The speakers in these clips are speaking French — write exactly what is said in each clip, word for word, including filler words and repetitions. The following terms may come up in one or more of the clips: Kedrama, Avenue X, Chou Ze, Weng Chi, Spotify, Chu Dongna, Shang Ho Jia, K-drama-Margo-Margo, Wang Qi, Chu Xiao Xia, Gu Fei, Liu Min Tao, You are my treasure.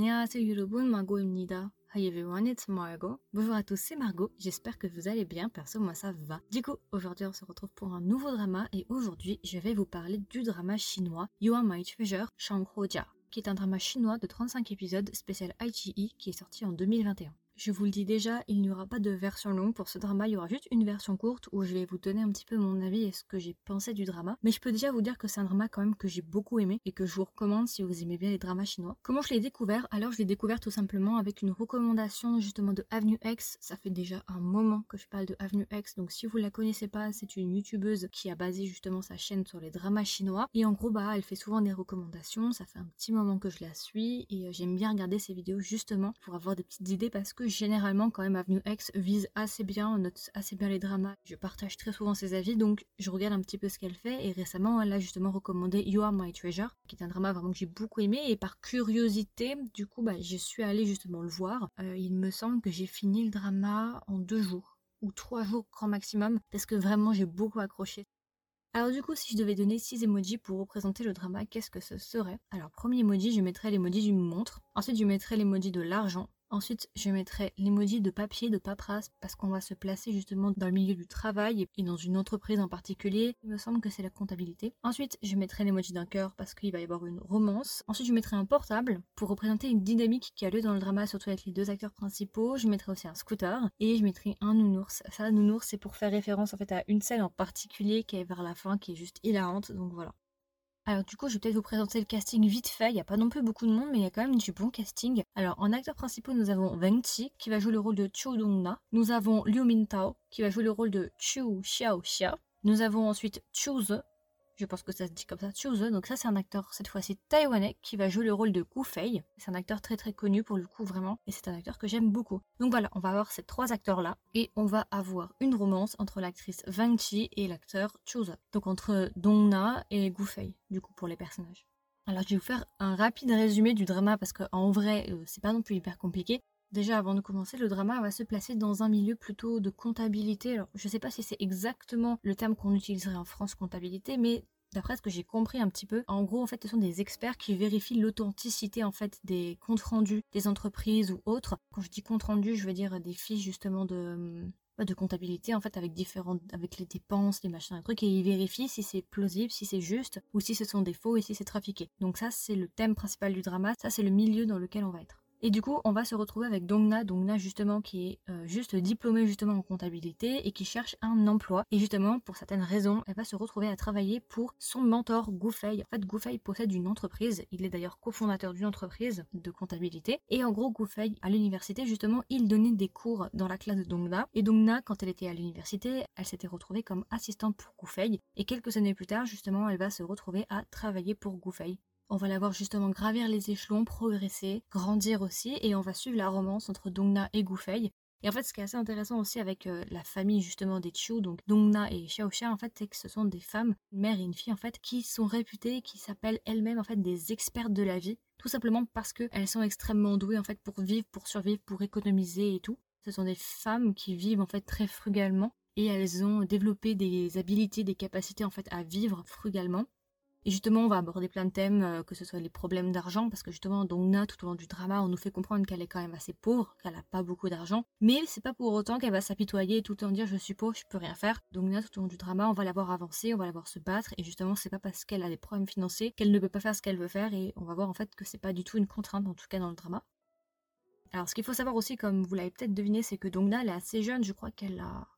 안녕하세요 여러분, Margo입니다. Hi everyone, it's Margo. Bonjour à tous, c'est Margo. J'espère que vous allez bien, perso moi ça va. Du coup, aujourd'hui on se retrouve pour un nouveau drama et aujourd'hui je vais vous parler du drama chinois You are my treasure, Shang Ho Jia, qui est un drama chinois de trente-cinq épisodes spécial I G I qui est sorti en deux mille vingt et un. Je vous le dis déjà, il n'y aura pas de version longue pour ce drama, il y aura juste une version courte où je vais vous donner un petit peu mon avis et ce que j'ai pensé du drama. Mais je peux déjà vous dire que c'est un drama quand même que j'ai beaucoup aimé et que je vous recommande si vous aimez bien les dramas chinois. Comment je l'ai découvert? Alors je l'ai découvert tout simplement avec une recommandation justement de Avenue X. Ça fait déjà un moment que je parle de Avenue X, donc si vous la connaissez pas, c'est une youtubeuse qui a basé justement sa chaîne sur les dramas chinois. Et en gros bah elle fait souvent des recommandations, ça fait un petit moment que je la suis et j'aime bien regarder ses vidéos justement pour avoir des petites idées parce que généralement quand même Avenue X vise assez bien, note assez bien les dramas. Je partage très souvent ses avis donc je regarde un petit peu ce qu'elle fait et récemment elle a justement recommandé You Are My Treasure qui est un drama vraiment que j'ai beaucoup aimé et par curiosité du coup bah, je suis allée justement le voir. Euh, il me semble que j'ai fini le drama en deux jours ou trois jours grand maximum parce que vraiment j'ai beaucoup accroché. Alors du coup, si je devais donner six emojis pour représenter le drama, qu'est-ce que ce serait? Alors premier emoji, je mettrais l'emoji d'une montre, ensuite je mettrais l'emoji de l'argent, ensuite je mettrai l'emoji de papier, de paperasse, parce qu'on va se placer justement dans le milieu du travail et dans une entreprise en particulier, il me semble que c'est la comptabilité. Ensuite je mettrai l'emoji d'un cœur parce qu'il va y avoir une romance. Ensuite je mettrai un portable pour représenter une dynamique qui a lieu dans le drama, surtout avec les deux acteurs principaux. Je mettrai aussi un scooter et je mettrai un nounours. Ça, nounours, c'est pour faire référence en fait à une scène en particulier qui est vers la fin, qui est juste hilarante, donc voilà. Alors du coup, je vais peut-être vous présenter le casting vite fait, il n'y a pas non plus beaucoup de monde, mais il y a quand même du bon casting. Alors en acteurs principaux, nous avons Weng Chi, qui va jouer le rôle de Chu Dongna. Nous avons Liu Min Tao, qui va jouer le rôle de Chu Xiao Xia. Nous avons ensuite Chou Ze, je pense que ça se dit comme ça, Chou Ze. Donc ça, c'est un acteur, cette fois-ci, taïwanais, qui va jouer le rôle de Gu Fei. C'est un acteur très très connu pour le coup, vraiment, et c'est un acteur que j'aime beaucoup. Donc voilà, on va avoir ces trois acteurs-là, et on va avoir une romance entre l'actrice Wang Qi et l'acteur Chou Ze. Donc entre Dongna et Gu Fei. Du coup pour les personnages. Alors je vais vous faire un rapide résumé du drama parce qu'en vrai euh, c'est pas non plus hyper compliqué. Déjà avant de commencer, le drama va se placer dans un milieu plutôt de comptabilité. Alors je sais pas si c'est exactement le terme qu'on utiliserait en France, comptabilité, mais d'après ce que j'ai compris un petit peu, en gros en fait ce sont des experts qui vérifient l'authenticité en fait des comptes rendus des entreprises ou autres. Quand je dis comptes rendus, je veux dire des fiches justement de... de comptabilité en fait avec différentes, avec les dépenses, les machins, les trucs, et ils vérifient si c'est plausible, si c'est juste, ou si ce sont des faux et si c'est trafiqué. Donc ça c'est le thème principal du drama, ça c'est le milieu dans lequel on va être. Et du coup on va se retrouver avec Dongna, Dongna justement qui est euh, juste diplômée justement en comptabilité et qui cherche un emploi. Et justement pour certaines raisons elle va se retrouver à travailler pour son mentor Gu Fei. En fait Gu Fei possède une entreprise, il est d'ailleurs cofondateur d'une entreprise de comptabilité. Et en gros Gu Fei à l'université justement il donnait des cours dans la classe de Dongna. Et Dongna quand elle était à l'université elle s'était retrouvée comme assistante pour Gu Fei. Et quelques années plus tard justement elle va se retrouver à travailler pour Gu Fei. On va la voir justement gravir les échelons, progresser, grandir aussi, et on va suivre la romance entre Dongna et Gu Fei. Et en fait, ce qui est assez intéressant aussi avec euh, la famille justement des Chu, donc Dongna et Xiao Xia, en fait, c'est que ce sont des femmes, une mère et une fille en fait, qui sont réputées, qui s'appellent elles-mêmes en fait des expertes de la vie, tout simplement parce qu'elles sont extrêmement douées en fait pour vivre, pour survivre, pour économiser et tout. Ce sont des femmes qui vivent en fait très frugalement, et elles ont développé des habilités, des capacités en fait à vivre frugalement. Et justement, on va aborder plein de thèmes, que ce soit les problèmes d'argent, parce que justement, Dongna, tout au long du drama, on nous fait comprendre qu'elle est quand même assez pauvre, qu'elle n'a pas beaucoup d'argent, mais c'est pas pour autant qu'elle va s'apitoyer et tout le temps dire « je suis pauvre, je peux rien faire ». Dongna, tout au long du drama, on va la voir avancer, on va la voir se battre, et justement, c'est pas parce qu'elle a des problèmes financiers qu'elle ne peut pas faire ce qu'elle veut faire, et on va voir en fait que c'est pas du tout une contrainte, en tout cas dans le drama. Alors, ce qu'il faut savoir aussi, comme vous l'avez peut-être deviné, c'est que Dongna, elle est assez jeune, je crois qu'elle a...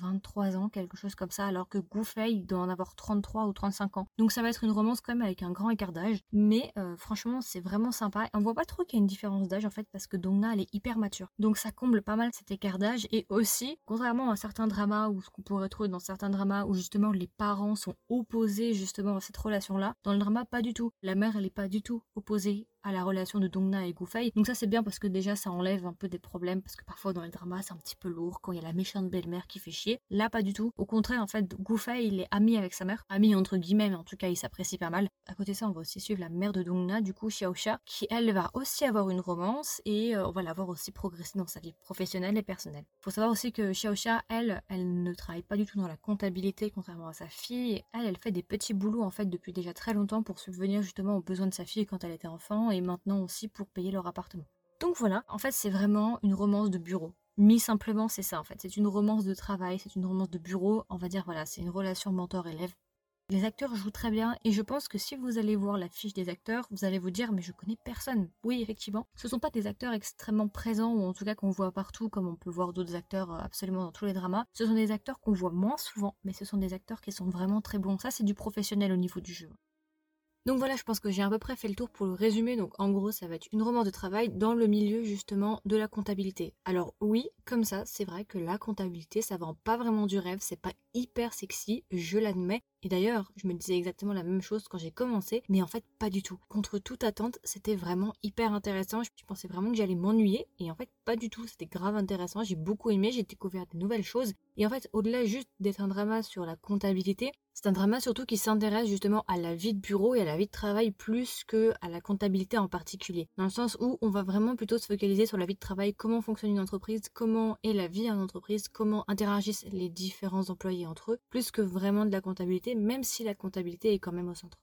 vingt-trois ans, quelque chose comme ça, alors que Gu Fei doit en avoir trente-trois ou trente-cinq ans. Donc ça va être une romance quand même avec un grand écart d'âge, mais euh, franchement c'est vraiment sympa. On voit pas trop qu'il y a une différence d'âge en fait parce que Dongna elle est hyper mature, donc ça comble pas mal cet écart d'âge. Et aussi, contrairement à certains dramas ou ce qu'on pourrait trouver dans certains dramas où justement les parents sont opposés justement à cette relation là, dans le drama pas du tout. La mère elle est pas du tout opposée à la relation de Dongna et Gu Fei. Donc ça c'est bien parce que déjà ça enlève un peu des problèmes, parce que parfois dans les dramas c'est un petit peu lourd quand il y a la méchante belle-mère qui fait chier. Là pas du tout. Au contraire en fait Gu Fei il est ami avec sa mère, ami entre guillemets, mais en tout cas il s'apprécie pas mal. À côté de ça on va aussi suivre la mère de Dongna, du coup Xiao Xia, qui elle va aussi avoir une romance et euh, on va la voir aussi progresser dans sa vie professionnelle et personnelle. Faut savoir aussi que Xiao Xia elle, elle ne travaille pas du tout dans la comptabilité contrairement à sa fille. Elle, elle fait des petits boulots en fait depuis déjà très longtemps pour subvenir justement aux besoins de sa fille quand elle était enfant. l'argent et maintenant aussi pour payer leur appartement. Donc voilà, en fait c'est vraiment une romance de bureau. Mais simplement c'est ça en fait, c'est une romance de travail, c'est une romance de bureau, on va dire voilà, c'est une relation mentor-élève. Les acteurs jouent très bien et je pense que si vous allez voir la fiche des acteurs, vous allez vous dire mais je connais personne. Oui effectivement, ce ne sont pas des acteurs extrêmement présents ou en tout cas qu'on voit partout comme on peut voir d'autres acteurs absolument dans tous les dramas. Ce sont des acteurs qu'on voit moins souvent, mais ce sont des acteurs qui sont vraiment très bons. Ça c'est du professionnel au niveau du jeu. Donc voilà, je pense que j'ai à peu près fait le tour pour le résumer. Donc en gros, ça va être une romance de travail dans le milieu justement de la comptabilité. Alors oui, comme ça, c'est vrai que la comptabilité, ça vend pas vraiment du rêve, c'est pas hyper sexy, je l'admets. Et d'ailleurs, je me disais exactement la même chose quand j'ai commencé, mais en fait pas du tout. Contre toute attente, c'était vraiment hyper intéressant. Je pensais vraiment que j'allais m'ennuyer et en fait pas du tout, c'était grave intéressant. J'ai beaucoup aimé, j'ai découvert des nouvelles choses. Et en fait, au-delà juste d'être un drama sur la comptabilité, c'est un drama surtout qui s'intéresse justement à la vie de bureau et à la vie de travail plus que à la comptabilité en particulier. Dans le sens où on va vraiment plutôt se focaliser sur la vie de travail, comment fonctionne une entreprise, comment est la vie d'une entreprise, comment interagissent les différents employés entre eux, plus que vraiment de la comptabilité, même si la comptabilité est quand même au centre.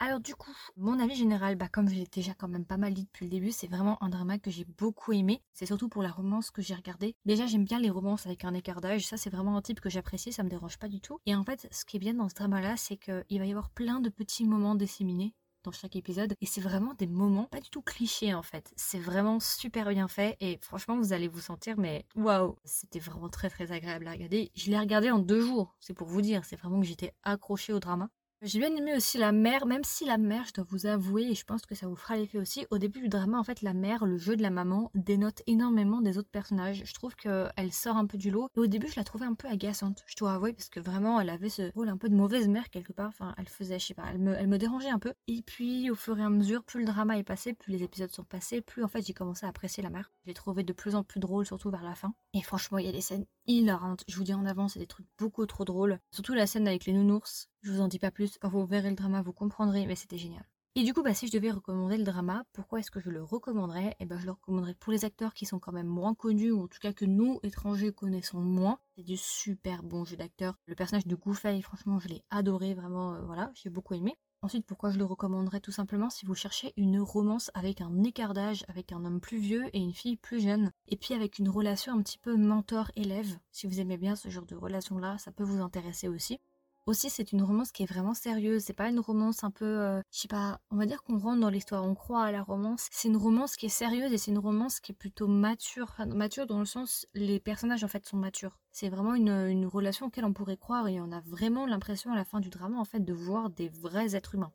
Alors du coup, mon avis général, bah comme je l'ai déjà quand même pas mal dit depuis le début, c'est vraiment un drama que j'ai beaucoup aimé. C'est surtout pour la romance que j'ai regardé. Déjà, j'aime bien les romances avec un écart d'âge. Ça, c'est vraiment un type que j'apprécie, ça me dérange pas du tout. Et en fait, ce qui est bien dans ce drama-là, c'est qu'il va y avoir plein de petits moments disséminés dans chaque épisode. Et c'est vraiment des moments pas du tout clichés en fait. C'est vraiment super bien fait et franchement vous allez vous sentir mais waouh, c'était vraiment très très agréable à regarder. Je l'ai regardé en deux jours, c'est pour vous dire, c'est vraiment que j'étais accrochée au drama. J'ai bien aimé aussi la mère, même si la mère, je dois vous avouer, et je pense que ça vous fera l'effet aussi, au début du drama, en fait, la mère, le jeu de la maman, dénote énormément des autres personnages. Je trouve qu'elle sort un peu du lot. Et au début, je la trouvais un peu agaçante, je dois avouer, parce que vraiment, elle avait ce rôle un peu de mauvaise mère, quelque part. Enfin, elle faisait, je sais pas, elle me, elle me dérangeait un peu. Et puis, au fur et à mesure, plus le drama est passé, plus les épisodes sont passés, plus, en fait, j'ai commencé à apprécier la mère. Je l'ai trouvée de plus en plus drôle, surtout vers la fin. Et franchement, il y a des scènes hilarantes. Je vous dis en avant, c'est des trucs beaucoup trop drôles. Surtout la scène avec les nounours. Je vous en dis pas plus, quand vous verrez le drama vous comprendrez, mais c'était génial. Et du coup, bah, si je devais recommander le drama, pourquoi est-ce que je le recommanderais? Eh ben, je le recommanderais pour les acteurs qui sont quand même moins connus, ou en tout cas que nous, étrangers, connaissons moins. C'est du super bon jeu d'acteur. Le personnage de Gu Fei, franchement, je l'ai adoré, vraiment, euh, voilà, j'ai beaucoup aimé. Ensuite, pourquoi je le recommanderais? Tout simplement si vous cherchez une romance avec un écart d'âge, avec un homme plus vieux et une fille plus jeune, et puis avec une relation un petit peu mentor-élève. Si vous aimez bien ce genre de relation-là, ça peut vous intéresser aussi. Aussi, c'est une romance qui est vraiment sérieuse, c'est pas une romance un peu, euh, je sais pas, on va dire qu'on rentre dans l'histoire, on croit à la romance. C'est une romance qui est sérieuse et c'est une romance qui est plutôt mature, enfin, mature dans le sens, les personnages en fait sont matures. C'est vraiment une, une relation auquel on pourrait croire et on a vraiment l'impression à la fin du drama en fait de voir des vrais êtres humains.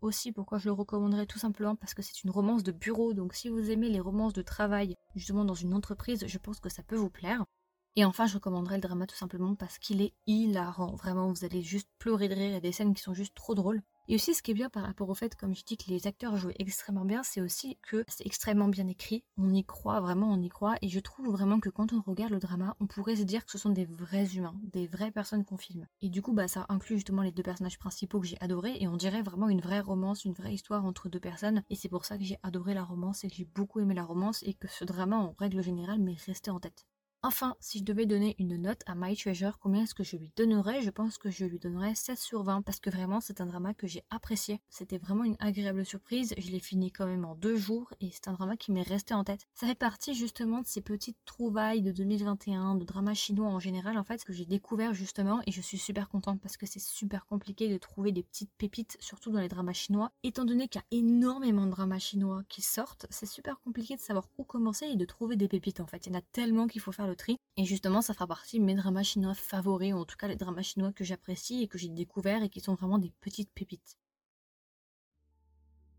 Aussi, pourquoi je le recommanderais tout simplement parce que c'est une romance de bureau, donc si vous aimez les romances de travail, justement dans une entreprise, je pense que ça peut vous plaire. Et enfin, je recommanderais le drama tout simplement parce qu'il est hilarant. Vraiment, vous allez juste pleurer de rire. Il y a des scènes qui sont juste trop drôles. Et aussi, ce qui est bien par rapport au fait, comme je dis, que les acteurs jouent extrêmement bien, c'est aussi que c'est extrêmement bien écrit. On y croit, vraiment, on y croit. Et je trouve vraiment que quand on regarde le drama, on pourrait se dire que ce sont des vrais humains, des vraies personnes qu'on filme. Et du coup, bah, ça inclut justement les deux personnages principaux que j'ai adorés. Et on dirait vraiment une vraie romance, une vraie histoire entre deux personnes. Et c'est pour ça que j'ai adoré la romance et que j'ai beaucoup aimé la romance et que ce drama, en règle générale, m'est resté en tête. Enfin, si je devais donner une note à My Treasure, combien est-ce que je lui donnerais? Je pense que je lui donnerais sept sur vingt parce que vraiment c'est un drama que j'ai apprécié. C'était vraiment une agréable surprise, je l'ai fini quand même en deux jours et c'est un drama qui m'est resté en tête. Ça fait partie justement de ces petites trouvailles de deux mille vingt et un, de dramas chinois en général en fait, que j'ai découvert justement et je suis super contente parce que c'est super compliqué de trouver des petites pépites, surtout dans les dramas chinois. Étant donné qu'il y a énormément de dramas chinois qui sortent, c'est super compliqué de savoir où commencer et de trouver des pépites en fait. Il y en a tellement qu'il faut faire le tri. Et justement, ça fera partie de mes dramas chinois favoris, ou en tout cas les dramas chinois que j'apprécie et que j'ai découvert et qui sont vraiment des petites pépites.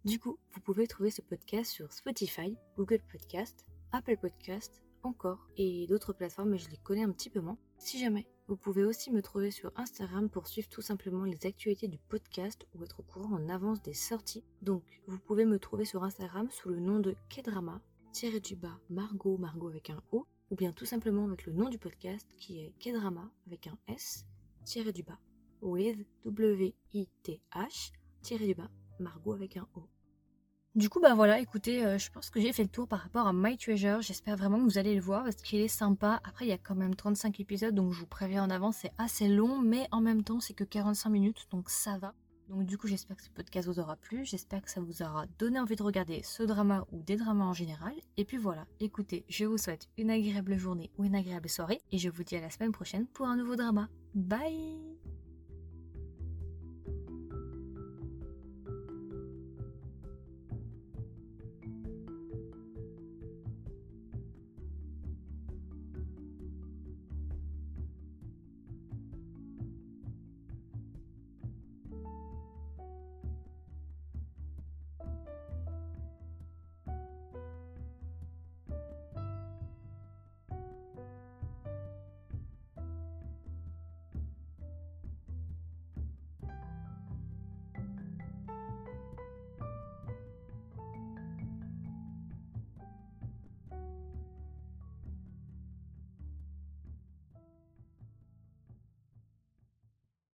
Du coup, vous pouvez trouver ce podcast sur Spotify, Google Podcast, Apple Podcast, encore, et d'autres plateformes, mais je les connais un petit peu moins. Si jamais, vous pouvez aussi me trouver sur Instagram pour suivre tout simplement les actualités du podcast ou être au courant en avance des sorties. Donc, vous pouvez me trouver sur Instagram sous le nom de K-drama-Margo-Margo avec un O, ou bien tout simplement avec le nom du podcast qui est Kedrama avec un S, tiré du bas, with W-I-T-H, tiré du bas, Margot avec un O. Du coup, bah voilà, écoutez, euh, je pense que j'ai fait le tour par rapport à My Treasure. J'espère vraiment que vous allez le voir parce qu'il est sympa. Après, il y a quand même trente-cinq épisodes, donc je vous préviens en avance, c'est assez long, mais en même temps, c'est que quarante-cinq minutes, donc ça va. Donc du coup j'espère que ce podcast vous aura plu, j'espère que ça vous aura donné envie de regarder ce drama ou des dramas en général. Et puis voilà, écoutez, je vous souhaite une agréable journée ou une agréable soirée et je vous dis à la semaine prochaine pour un nouveau drama. Bye!